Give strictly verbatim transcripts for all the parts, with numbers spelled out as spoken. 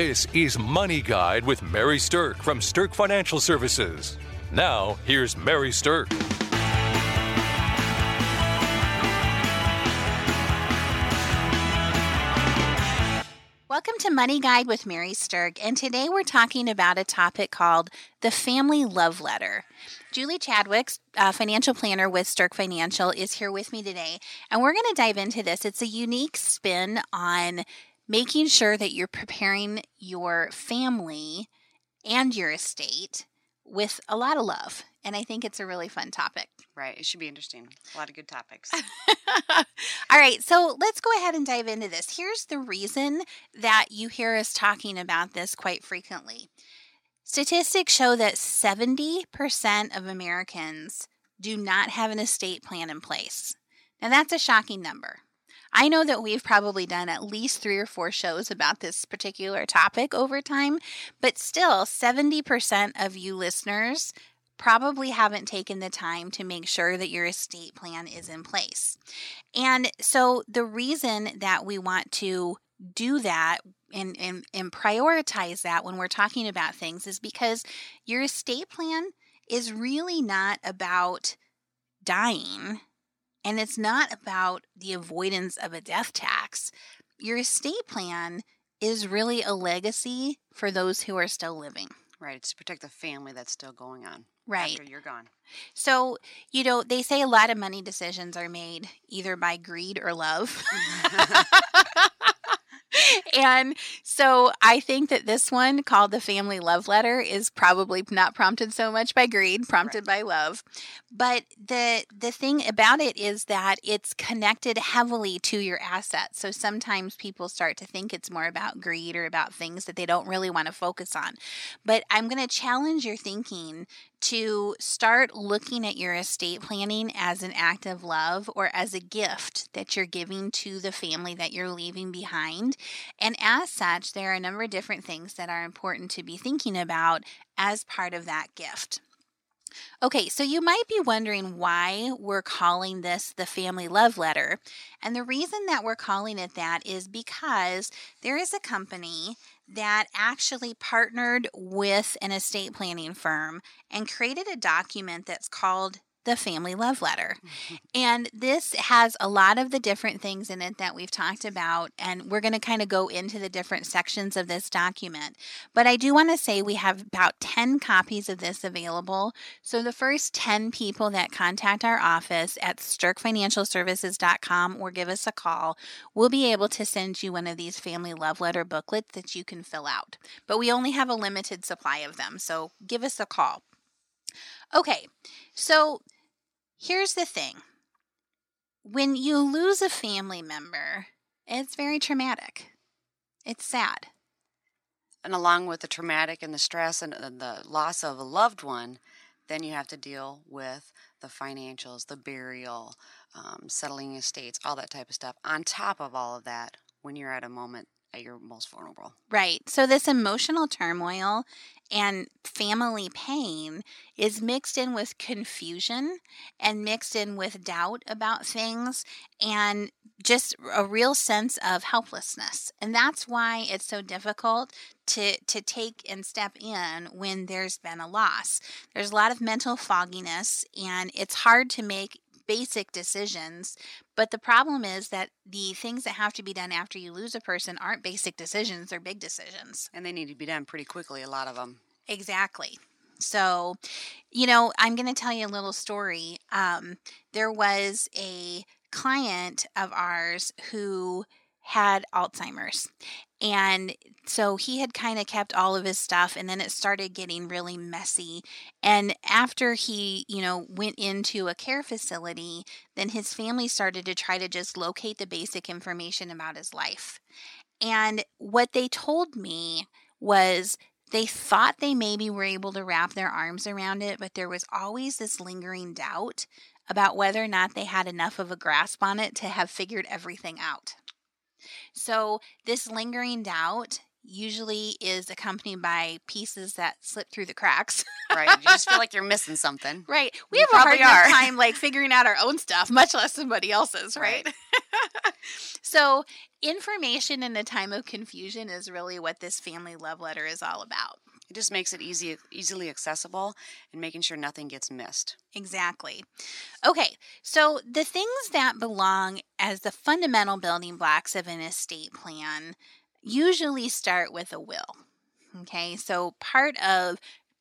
This is Money Guide with Mary Sterk from Sterk Financial Services. Now, here's Mary Sterk. Welcome to Money Guide with Mary Sterk, and today we're talking about a topic called the Family Love Letter. Julie Chadwick, uh, financial planner with Sterk Financial, is here with me today, and we're going to dive into this. It's a unique spin on making sure that you're preparing your family and your estate with a lot of love. And I think it's a really fun topic. Right. It should be interesting. A lot of good topics. All right. So let's go ahead and dive into this. Here's the reason that you hear us talking about this quite frequently. Statistics show that seventy percent of Americans do not have an estate plan in place. Now, that's a shocking number. I know that we've probably done at least three or four shows about this particular topic over time, but still seventy percent of you listeners probably haven't taken the time to make sure that your estate plan is in place. And so the reason that we want to do that and, and, and prioritize that when we're talking about things is because your estate plan is really not about dying. And it's not about the avoidance of a death tax. Your estate plan is really a legacy for those who are still living. Right. It's to protect the family that's still going on. Right. After you're gone. So, you know, they say a lot of money decisions are made either by greed or love. And so I think that this one called the Family Love Letter is probably not prompted so much by greed, prompted right. by love. But the the thing about it is that it's connected heavily to your assets. So sometimes people start to think it's more about greed or about things that they don't really want to focus on. But I'm going to challenge your thinking to start looking at your estate planning as an act of love or as a gift that you're giving to the family that you're leaving behind. And as such, there are a number of different things that are important to be thinking about as part of that gift. Okay, so you might be wondering why we're calling this the Family Love Letter. And the reason that we're calling it that is because there is a company that actually partnered with an estate planning firm and created a document that's called the Family Love Letter. Mm-hmm. And this has a lot of the different things in it that we've talked about, and we're going to kind of go into the different sections of this document. But I do want to say we have about ten copies of this available. So the first ten people that contact our office at Sterk Financial Services dot com or give us a call, we'll be able to send you one of these Family Love Letter booklets that you can fill out. But we only have a limited supply of them, so give us a call. Okay, so here's the thing. When you lose a family member, it's very traumatic. It's sad. And along with the traumatic and the stress and the loss of a loved one, then you have to deal with the financials, the burial, um, settling estates, all that type of stuff. On top of all of that, when you're at a moment that you're most vulnerable. Right. So this emotional turmoil and family pain is mixed in with confusion and mixed in with doubt about things and just a real sense of helplessness. And that's why it's so difficult to, to take and step in when there's been a loss. There's a lot of mental fogginess, and it's hard to make basic decisions. But the problem is that the things that have to be done after you lose a person aren't basic decisions, they're big decisions. And they need to be done pretty quickly, a lot of them. Exactly. So, you know, I'm going to tell you a little story. Um, there was a client of ours who had Alzheimer's. And so he had kind of kept all of his stuff, and then it started getting really messy. And after he, you know, went into a care facility, then his family started to try to just locate the basic information about his life. And what they told me was they thought they maybe were able to wrap their arms around it, but there was always this lingering doubt about whether or not they had enough of a grasp on it to have figured everything out. So this lingering doubt usually is accompanied by pieces that slip through the cracks. Right. You just feel like you're missing something. Right. We you have a hard enough time like figuring out our own stuff, much less somebody else's, right? Right. So information in a time of confusion is really what this family love letter is all about. It just makes it easy, easily accessible and making sure nothing gets missed. Exactly. Okay, so the things that belong as the fundamental building blocks of an estate plan usually start with a will. Okay, so part of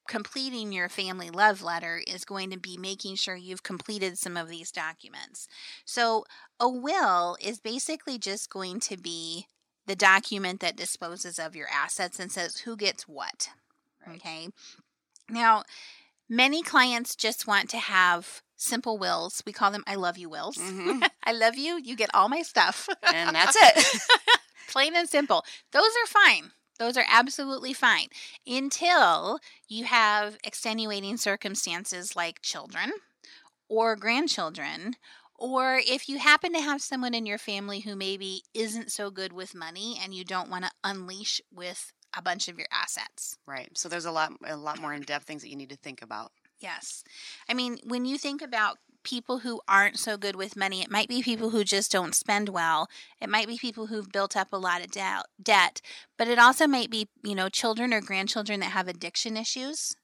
completing your family love letter is going to be making sure you've completed some of these documents. So a will is basically just going to be the document that disposes of your assets and says who gets what. Okay. Now, many clients just want to have simple wills. We call them I love you wills. Mm-hmm. I love you. You get all my stuff. And that's it. Plain and simple. Those are fine. Those are absolutely fine until you have extenuating circumstances like children or grandchildren, or if you happen to have someone in your family who maybe isn't so good with money and you don't want to unleash with a bunch of your assets. Right. So there's a lot, a lot more in-depth things that you need to think about. Yes. I mean, when you think about people who aren't so good with money, it might be people who just don't spend well. It might be people who've built up a lot of de- debt, but it also might be, you know, children or grandchildren that have addiction issues.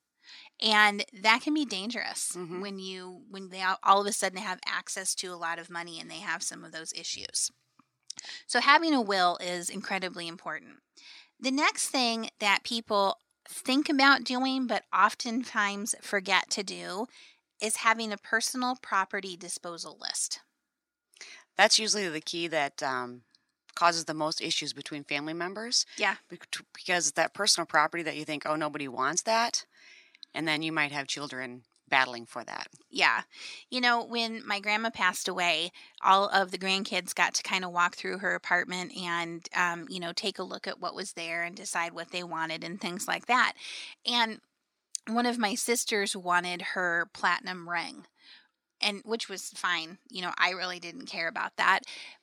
And that can be dangerous mm-hmm. when you, when they all, all of a sudden have access to a lot of money and they have some of those issues. So having a will is incredibly important. The next thing that people think about doing, but oftentimes forget to do, is having a personal property disposal list. That's usually the key that um, causes the most issues between family members. Yeah. Because that personal property that you think, oh, nobody wants that. And then you might have children battling for that. Yeah. You know, when my grandma passed away, all of the grandkids got to kind of walk through her apartment and, um, you know, take a look at what was there and decide what they wanted and things like that. And one of my sisters wanted her platinum ring, and which was fine. You know, I really didn't care about that.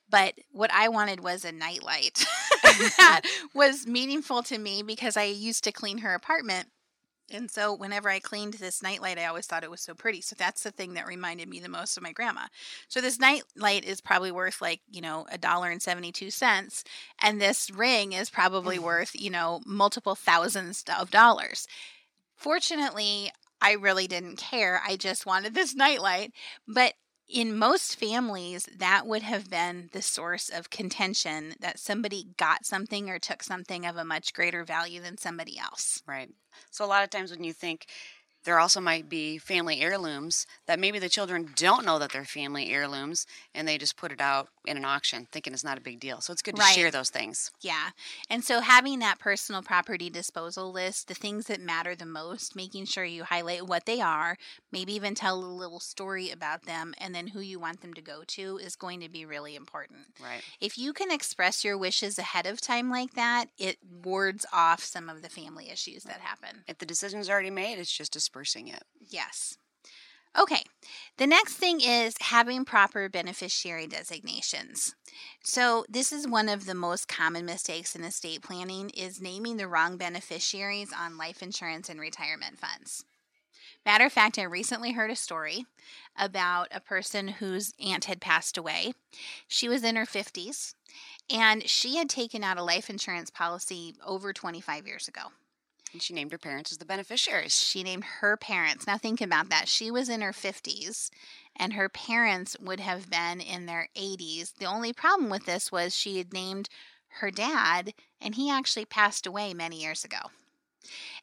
But what I wanted was a nightlight that was meaningful to me because I used to clean her apartment. And so whenever I cleaned this nightlight, I always thought it was so pretty. So that's the thing that reminded me the most of my grandma. So this nightlight is probably worth like, you know, a dollar and seventy-two cents. And this ring is probably worth, you know, multiple thousands of dollars. Fortunately, I really didn't care. I just wanted this nightlight. But in most families, that would have been the source of contention, that somebody got something or took something of a much greater value than somebody else. Right. So a lot of times when you think there also might be family heirlooms that maybe the children don't know that they're family heirlooms and they just put it out in an auction thinking it's not a big deal. So it's good to right. share those things. Yeah. And so having that personal property disposal list, the things that matter the most, making sure you highlight what they are, maybe even tell a little story about them and then who you want them to go to is going to be really important. Right. If you can express your wishes ahead of time like that, it wards off some of the family issues right. that happen. If the decision's already made, it's just a it. Yes. Okay. The next thing is having proper beneficiary designations. So this is one of the most common mistakes in estate planning is naming the wrong beneficiaries on life insurance and retirement funds. Matter of fact, I recently heard a story about a person whose aunt had passed away. She was in her fifties, and she had taken out a life insurance policy over twenty-five years ago. And she named her parents as the beneficiaries. She named her parents. Now think about that. She was in her fifties, and her parents would have been in their eighties. The only problem with this was she had named her dad, and he actually passed away many years ago.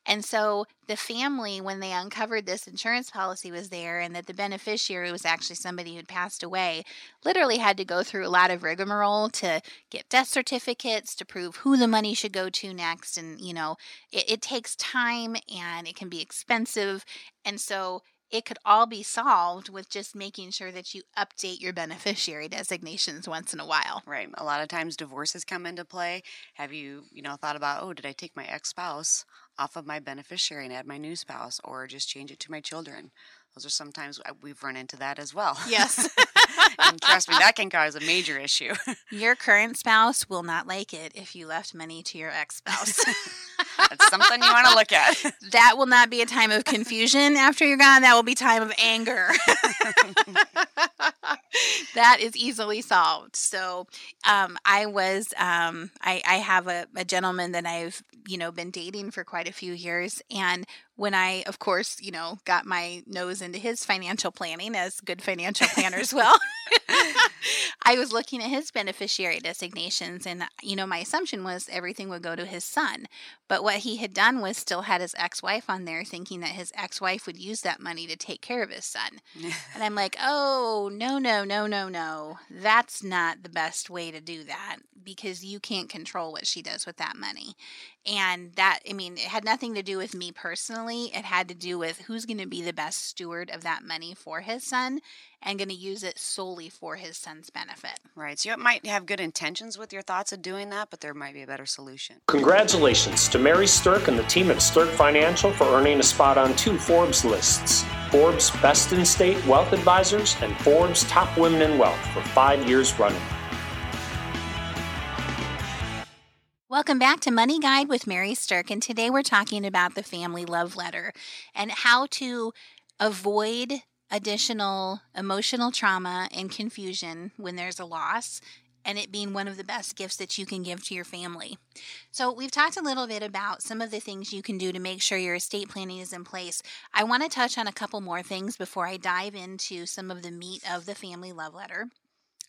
And so the family, when they uncovered this insurance policy was there and that the beneficiary was actually somebody who'd passed away, literally had to go through a lot of rigmarole to get death certificates, to prove who the money should go to next. And, you know, it, it takes time and it can be expensive. And so it could all be solved with just making sure that you update your beneficiary designations once in a while. Right. A lot of times divorces come into play. Have you, you know, thought about, oh, did I take my ex-spouse off of my beneficiary and add my new spouse, or just change it to my children? Those are sometimes we've run into that as well. Yes. And trust me, that can cause a major issue. Your current spouse will not like it if you left money to your ex-spouse. That's something you want to look at. That will not be a time of confusion after you're gone. That will be time of anger. That is easily solved. So um, I was, um, I, I have a, a gentleman that I've, you know, been dating for quite a few years. And when I, of course, you know, got my nose into his financial planning, as good financial planners will, I was looking at his beneficiary designations. And, you know, my assumption was everything would go to his son. But what he had done was still had his ex-wife on there, thinking that his ex-wife would use that money to take care of his son. And I'm like, oh, no, no, no, no, no. That's not the best way to do that, because you can't control what she does with that money. And that, I mean, it had nothing to do with me personally. It had to do with who's going to be the best steward of that money for his son and going to use it solely for his son's benefit. Right. So you might have good intentions with your thoughts of doing that, but there might be a better solution. Congratulations to Mary Sterk and the team at Sterk Financial for earning a spot on two Forbes lists, Forbes Best in State Wealth Advisors and Forbes Top Women in Wealth, for five years running. Welcome back to Money Guide with Mary Sterk, and today we're talking about the Family Love Letter and how to avoid additional emotional trauma and confusion when there's a loss, and it being one of the best gifts that you can give to your family. So we've talked a little bit about some of the things you can do to make sure your estate planning is in place. I want to touch on a couple more things before I dive into some of the meat of the Family Love Letter.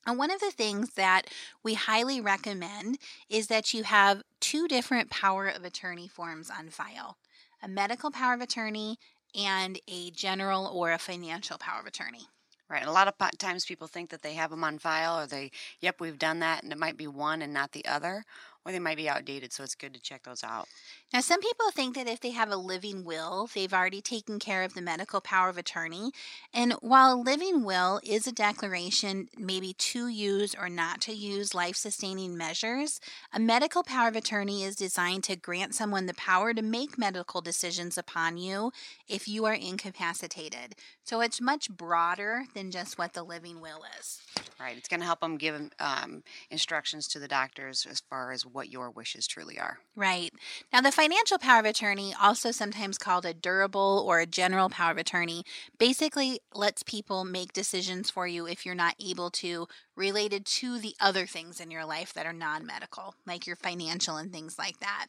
And one of the things that we highly recommend is that you have two different power of attorney forms on file, a medical power of attorney and a general or a financial power of attorney. Right. A lot of times people think that they have them on file, or they, yep, we've done that, and it might be one and not the other, or they might be outdated, so it's good to check those out. Now, some people think that if they have a living will, they've already taken care of the medical power of attorney. And while a living will is a declaration maybe to use or not to use life-sustaining measures, a medical power of attorney is designed to grant someone the power to make medical decisions upon you if you are incapacitated. So it's much broader than just what the living will is. Right. It's going to help them give um, instructions to the doctors as far as what your wishes truly are. Right. Now, the financial power of attorney, also sometimes called a durable or a general power of attorney, basically lets people make decisions for you if you're not able to, related to the other things in your life that are non-medical, like your financial and things like that.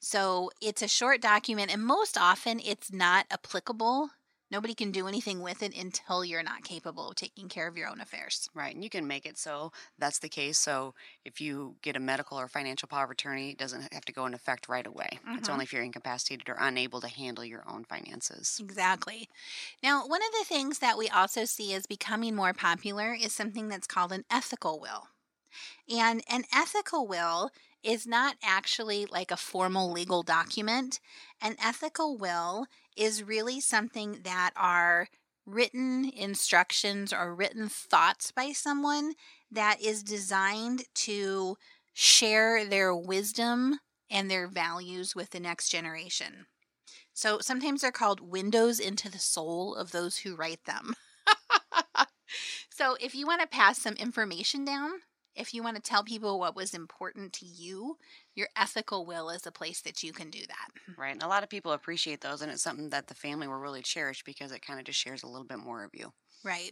So it's a short document, and most often it's not applicable. Nobody can do anything with it until you're not capable of taking care of your own affairs. Right. And you can make it so that's the case. So if you get a medical or financial power of attorney, it doesn't have to go into effect right away. Mm-hmm. It's only if you're incapacitated or unable to handle your own finances. Exactly. Now, one of the things that we also see is becoming more popular is something that's called an ethical will. And an ethical will is not actually like a formal legal document. An ethical will is really something that are written instructions or written thoughts by someone that is designed to share their wisdom and their values with the next generation. So sometimes they're called windows into the soul of those who write them. So if you want to pass some information down, if you want to tell people what was important to you, your ethical will is a place that you can do that. Right. And a lot of people appreciate those, and it's something that the family will really cherish because it kind of just shares a little bit more of you. Right.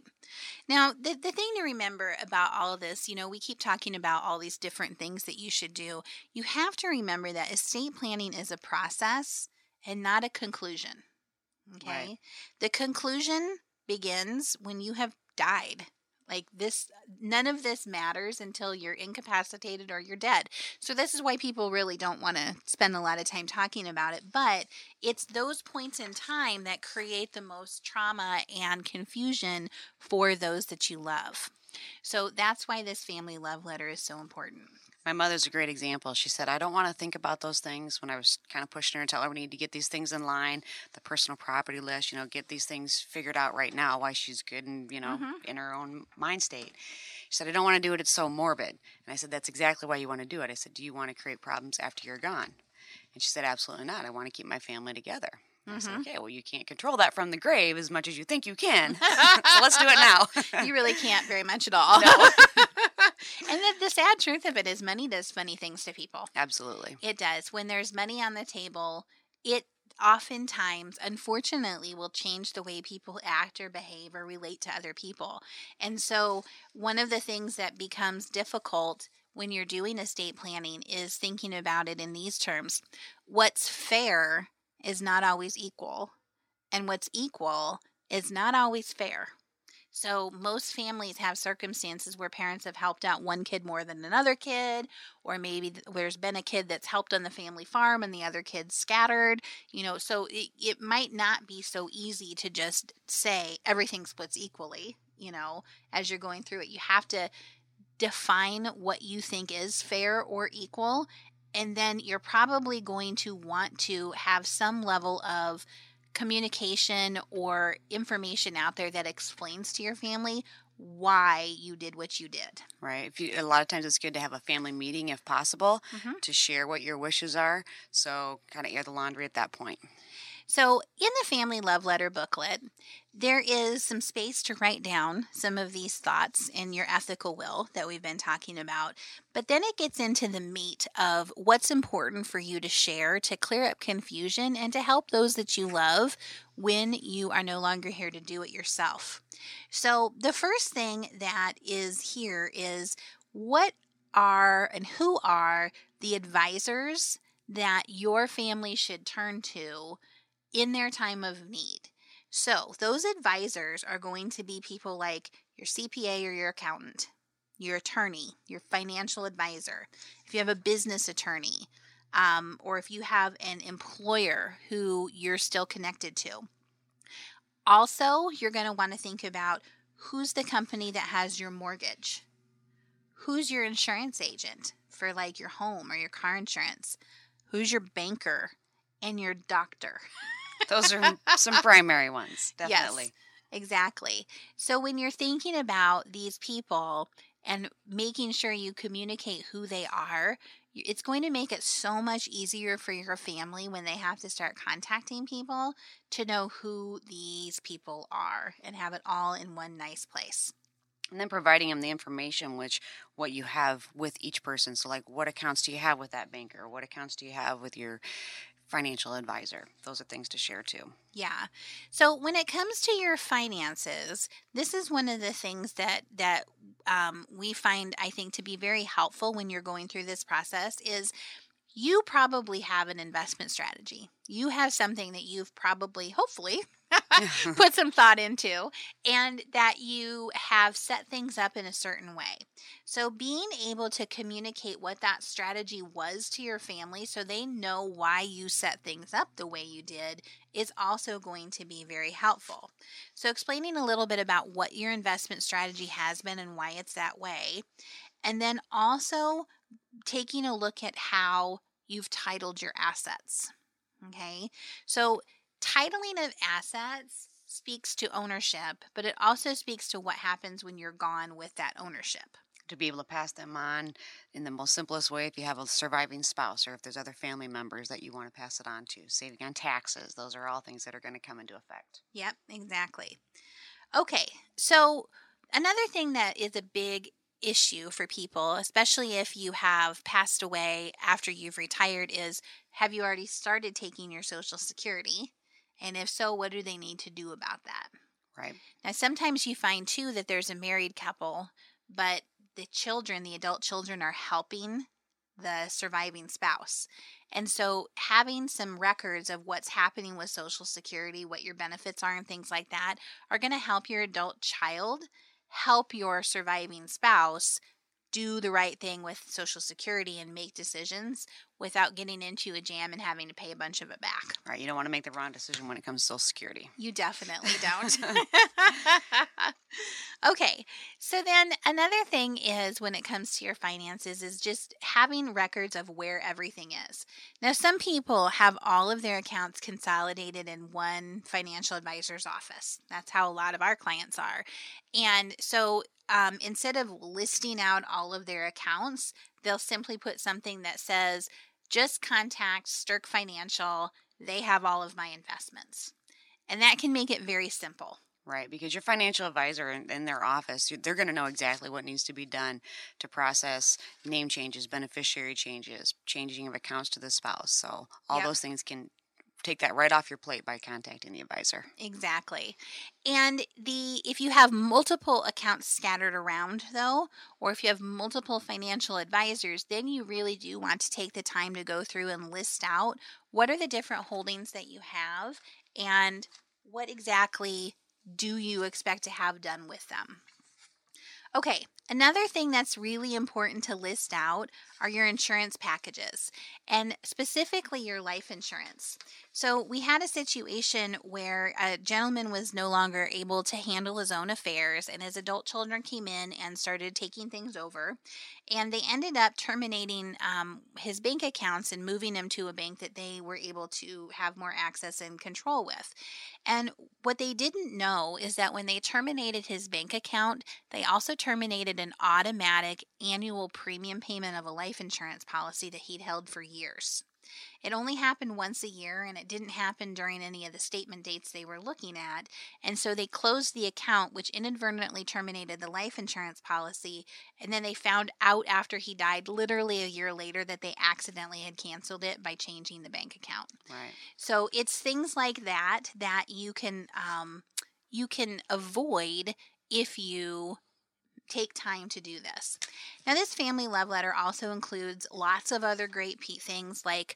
Now, the the thing to remember about all of this, you know, we keep talking about all these different things that you should do. You have to remember that estate planning is a process and not a conclusion. Okay. Right. The conclusion begins when you have died. Like this, none of this matters until you're incapacitated or you're dead. So this is why people really don't want to spend a lot of time talking about it. But it's those points in time that create the most trauma and confusion for those that you love. So that's why this family love letter is so important. My mother's a great example. She said, I don't want to think about those things when I was kind of pushing her and telling her we need to get these things in line, the personal property list, you know, get these things figured out right now why she's good and, you know, mm-hmm. in her own mind state. She said, I don't want to do it. It's so morbid. And I said, that's exactly why you want to do it. I said, do you want to create problems after you're gone? And she said, absolutely not. I want to keep my family together. I said, okay, well, you can't control that from the grave as much as you think you can. So let's do it now. You really can't very much at all. No. And the, the sad truth of it is money does funny things to people. Absolutely. It does. When there's money on the table, it oftentimes, unfortunately, will change the way people act or behave or relate to other people. And so one of the things that becomes difficult when you're doing estate planning is thinking about it in these terms. What's fair is not always equal, and what's equal is not always fair. So most families have circumstances where parents have helped out one kid more than another kid, or maybe there's been a kid that's helped on the family farm and the other kid's scattered, you know, so it, it might not be so easy to just say everything splits equally, you know, as you're going through it. You have to define what you think is fair or equal, and then you're probably going to want to have some level of communication or information out there that explains to your family why you did what you did. Right. If you, a lot of times it's good to have a family meeting if possible, mm-hmm. to share what your wishes are. So kind of air the laundry at that point. So in the Family Love Letter booklet, there is some space to write down some of these thoughts in your ethical will that we've been talking about. But then it gets into the meat of what's important for you to share to clear up confusion and to help those that you love when you are no longer here to do it yourself. So the first thing that is here is what are and who are the advisors that your family should turn to in their time of need. So those advisors are going to be people like your C P A or your accountant, your attorney, your financial advisor, if you have a business attorney, um, or if you have an employer who you're still connected to. Also, you're going to want to think about who's the company that has your mortgage, who's your insurance agent for like your home or your car insurance, who's your banker, and your doctor. Those are some primary ones, definitely. Yes, exactly. So when you're thinking about these people and making sure you communicate who they are, it's going to make it so much easier for your family when they have to start contacting people to know who these people are and have it all in one nice place. And then providing them the information, which what you have with each person. So like, what accounts do you have with that banker? What accounts do you have with your financial advisor? Those are things to share too. Yeah. So when it comes to your finances, this is one of the things that that um, we find, I think, to be very helpful when you're going through this process is you probably have an investment strategy. You have something that you've probably, hopefully, put some thought into, and that you have set things up in a certain way. So being able to communicate what that strategy was to your family so they know why you set things up the way you did is also going to be very helpful. So explaining a little bit about what your investment strategy has been and why it's that way, and then also taking a look at how you've titled your assets. Okay, so titling of assets speaks to ownership, but it also speaks to what happens when you're gone with that ownership. To be able to pass them on in the most simplest way if you have a surviving spouse or if there's other family members that you want to pass it on to. Saving on taxes, those are all things that are going to come into effect. Yep, exactly. Okay, so another thing that is a big issue for people, especially if you have passed away after you've retired, is have you already started taking your Social Security? And if so, what do they need to do about that? Right. Now, sometimes you find, too, that there's a married couple, but the children, the adult children, are helping the surviving spouse. And so having some records of what's happening with Social Security, what your benefits are and things like that are going to help your adult child help your surviving spouse do the right thing with Social Security and make decisions without getting into a jam and having to pay a bunch of it back. Right. You don't want to make the wrong decision when it comes to Social Security. You definitely don't. Okay. So then another thing is when it comes to your finances is just having records of where everything is. Now, some people have all of their accounts consolidated in one financial advisor's office. That's how a lot of our clients are. And so Um, instead of listing out all of their accounts, they'll simply put something that says, just contact Sterk Financial. They have all of my investments. And that can make it very simple. Right, because your financial advisor in, in their office, they're going to know exactly what needs to be done to process name changes, beneficiary changes, changing of accounts to the spouse. So all yep. those things can take that right off your plate by contacting the advisor. Exactly. And the if you have multiple accounts scattered around, though, or if you have multiple financial advisors, then you really do want to take the time to go through and list out what are the different holdings that you have and what exactly do you expect to have done with them. Okay, another thing that's really important to list out are your insurance packages, and specifically your life insurance. So we had a situation where a gentleman was no longer able to handle his own affairs, and his adult children came in and started taking things over, and they ended up terminating um, his bank accounts and moving him to a bank that they were able to have more access and control with. And what they didn't know is that when they terminated his bank account, they also terminated an automatic annual premium payment of a life insurance policy that he'd held for years. It only happened once a year, and it didn't happen during any of the statement dates they were looking at, and so they closed the account, which inadvertently terminated the life insurance policy, and then they found out after he died literally a year later that they accidentally had canceled it by changing the bank account. Right. So it's things like that that you can um, you can avoid if you take time to do this. Now, this family love letter also includes lots of other great things like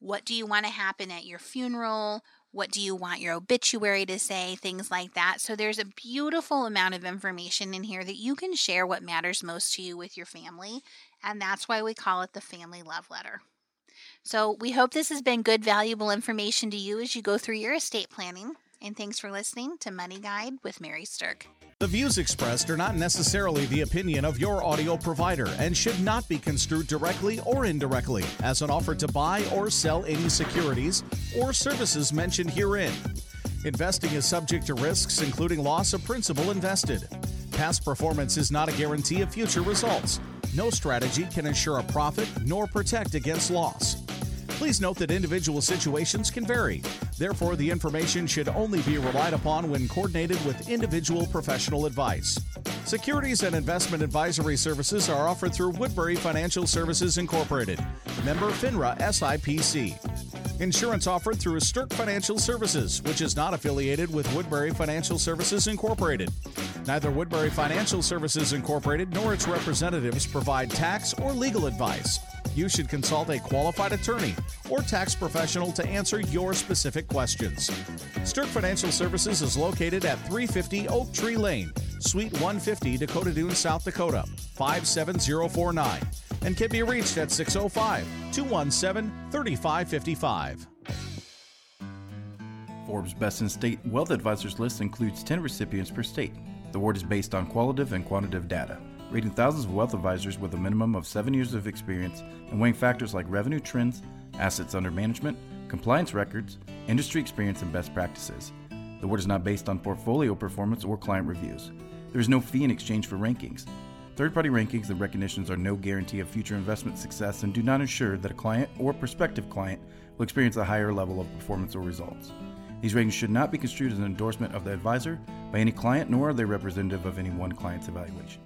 what do you want to happen at your funeral? What do you want your obituary to say? Things like that. So there's a beautiful amount of information in here that you can share what matters most to you with your family. And that's why we call it the family love letter. So we hope this has been good, valuable information to you as you go through your estate planning. And thanks for listening to Money Guide with Mary Sterk. The views expressed are not necessarily the opinion of your audio provider and should not be construed directly or indirectly as an offer to buy or sell any securities or services mentioned herein. Investing is subject to risks, including loss of principal invested. Past performance is not a guarantee of future results. No strategy can ensure a profit nor protect against loss. Please note that individual situations can vary. Therefore, the information should only be relied upon when coordinated with individual professional advice. Securities and investment advisory services are offered through Woodbury Financial Services Incorporated, member FINRA S I P C. Insurance offered through Sterk Financial Services, which is not affiliated with Woodbury Financial Services Incorporated. Neither Woodbury Financial Services Incorporated nor its representatives provide tax or legal advice. You should consult a qualified attorney or tax professional to answer your specific questions. Sterk Financial Services is located at three fifty Oak Tree Lane, Suite one fifty, Dakota Dunes, South Dakota, five seven zero four nine, and can be reached at six oh five, two one seven, three five five five. Forbes Best in State Wealth Advisors list includes ten recipients per state. The award is based on qualitative and quantitative data, rating thousands of wealth advisors with a minimum of seven years of experience and weighing factors like revenue trends, assets under management, compliance records, industry experience, and best practices. The award is not based on portfolio performance or client reviews. There is no fee in exchange for rankings. Third-party rankings and recognitions are no guarantee of future investment success and do not ensure that a client or prospective client will experience a higher level of performance or results. These ratings should not be construed as an endorsement of the advisor by any client, nor are they representative of any one client's evaluation.